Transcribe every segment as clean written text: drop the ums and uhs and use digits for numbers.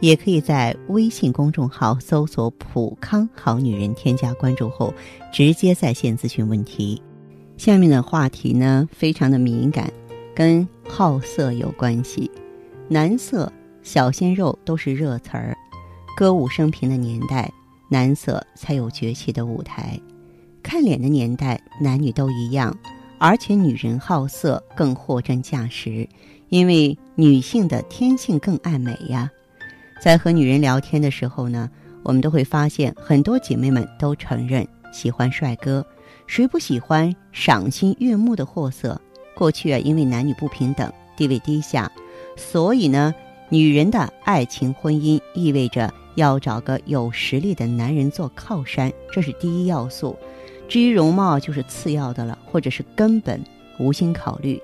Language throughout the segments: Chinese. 也可以在微信公众号搜索普康好女人，添加关注后直接在线咨询问题。下面的话题呢非常的敏感，跟好色有关系。男色、小鲜肉都是热词儿，歌舞升平的年代，男色才有崛起的舞台。看脸的年代，男女都一样，而且女人好色更货真价实，因为女性的天性更爱美呀。在和女人聊天的时候呢，我们都会发现很多姐妹们都承认喜欢帅哥，谁不喜欢赏心悦目的货色。过去啊，因为男女不平等，地位低下，所以呢，女人的爱情婚姻意味着要找个有实力的男人做靠山，这是第一要素。至于容貌就是次要的了，或者是根本无心考虑。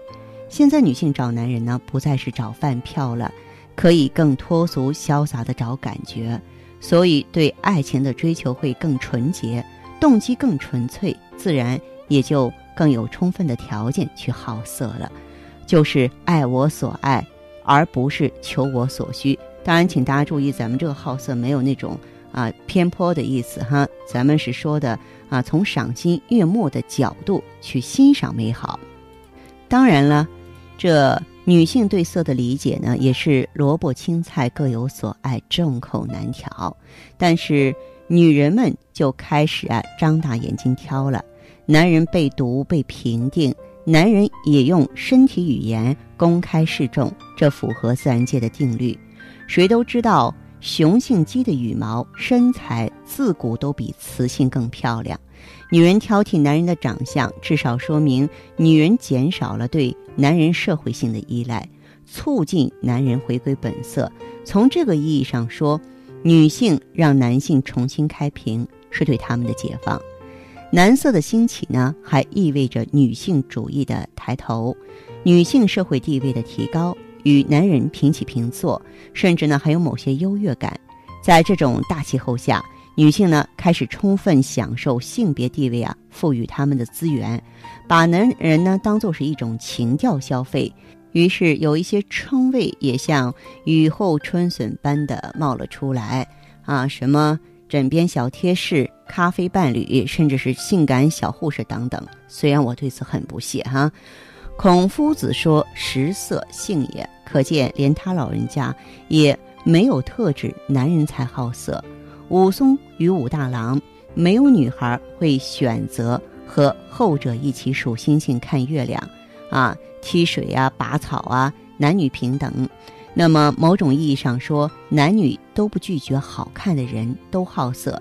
现在女性找男人呢，不再是找饭票了，可以更脱俗潇洒的找感觉，所以对爱情的追求会更纯洁，动机更纯粹，自然也就更有充分的条件去好色了，就是爱我所爱，而不是求我所需。当然请大家注意，咱们这个好色没有那种偏颇的意思哈，咱们是说的从赏心悦目的角度去欣赏美好。当然了，这女性对色的理解呢，也是萝卜青菜各有所爱，众口难调。但是女人们就开始张大眼睛挑了，男人被毒被评定，男人也用身体语言公开示众，这符合自然界的定律。谁都知道雄性鸡的羽毛身材自古都比雌性更漂亮，女人挑剔男人的长相，至少说明女人减少了对男人社会性的依赖，促进男人回归本色。从这个意义上说，女性让男性重新开屏，是对他们的解放。男色的兴起呢，还意味着女性主义的抬头，女性社会地位的提高，与男人平起平坐，甚至呢还有某些优越感。在这种大气候下，女性呢开始充分享受性别地位赋予他们的资源，把男人呢当作是一种情调消费，于是有一些称谓也像雨后春笋般的冒了出来什么枕边小贴士、咖啡伴侣，甚至是性感小护士等等。虽然我对此很不屑哈。孔夫子说食色性也，可见连他老人家也没有特指男人才好色。武松与武大郎，没有女孩会选择和后者一起数星星看月亮踢水拔草男女平等。那么某种意义上说，男女都不拒绝好看的人，都好色。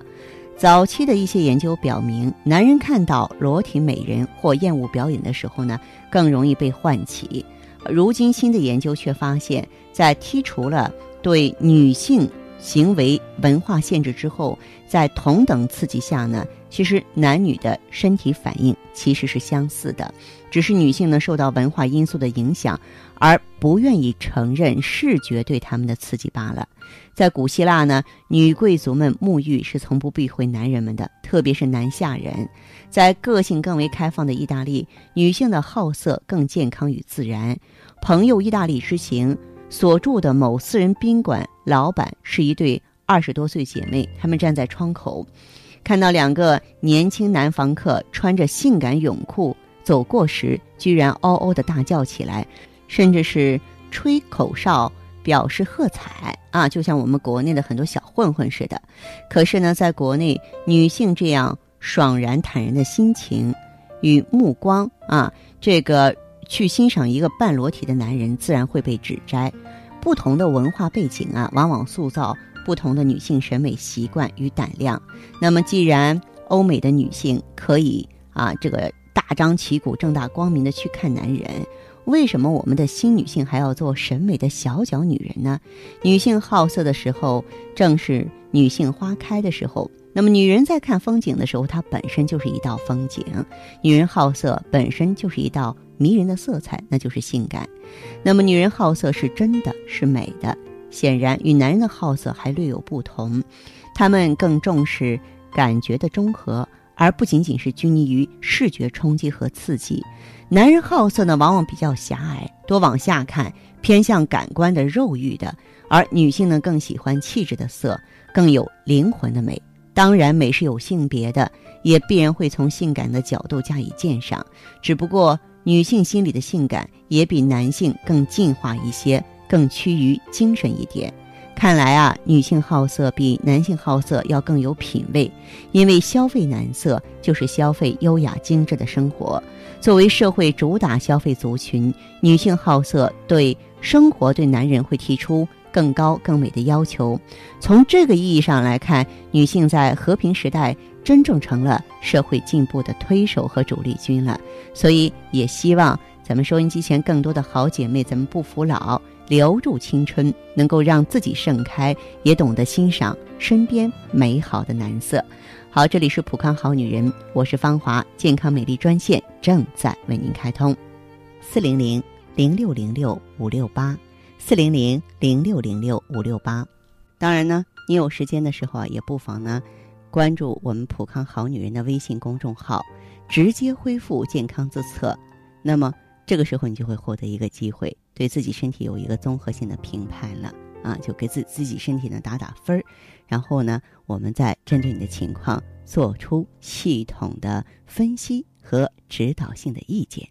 早期的一些研究表明，男人看到裸体美人或艳舞表演的时候呢，更容易被唤起。如今新的研究却发现，在剔除了对女性行为文化限制之后，在同等刺激下呢，其实男女的身体反应其实是相似的，只是女性呢受到文化因素的影响，而不愿意承认视觉对他们的刺激罢了。在古希腊呢，女贵族们沐浴是从不避讳男人们的，特别是南下人。在个性更为开放的意大利，女性的好色更健康与自然。朋友意大利之行所住的某私人宾馆，老板是一对20多岁姐妹，她们站在窗口，看到两个年轻男房客穿着性感泳裤走过时，居然嗷嗷地大叫起来，甚至是吹口哨表示喝彩就像我们国内的很多小混混似的。可是呢，在国内，女性这样爽然坦然的心情与目光去欣赏一个半裸体的男人，自然会被指摘。不同的文化背景往往塑造不同的女性审美习惯与胆量。那么既然欧美的女性可以大张旗鼓正大光明的去看男人，为什么我们的新女性还要做审美的小脚女人呢？女性好色的时候，正是女性花开的时候。那么女人在看风景的时候，它本身就是一道风景，女人好色本身就是一道迷人的色彩，那就是性感。那么女人好色是真的是美的，显然与男人的好色还略有不同，他们更重视感觉的中和，而不仅仅是拘泥于视觉冲击和刺激。男人好色呢，往往比较狭隘，多往下看，偏向感官的肉欲的，而女性呢，更喜欢气质的色，更有灵魂的美。当然，美是有性别的，也必然会从性感的角度加以鉴赏，只不过女性心里的性感也比男性更进化一些，更趋于精神一点。看来啊，女性好色比男性好色要更有品位，因为消费男色就是消费优雅精致的生活。作为社会主打消费族群，女性好色对生活、对男人会提出更高更美的要求。从这个意义上来看，女性在和平时代真正成了社会进步的推手和主力军了。所以也希望咱们收音机前更多的好姐妹，咱们不服老，留住青春，能够让自己盛开，也懂得欣赏身边美好的男色。好，这里是普康好女人，我是芳华，健康美丽专线正在为您开通，400-0606-568，400-0606-568。当然呢，你有时间的时候啊，也不妨呢关注我们普康好女人的微信公众号，直接恢复健康自测。那么这个时候你就会获得一个机会，对自己身体有一个综合性的评判了啊，就给自己身体呢打打分儿，然后呢，我们再针对你的情况做出系统的分析和指导性的意见。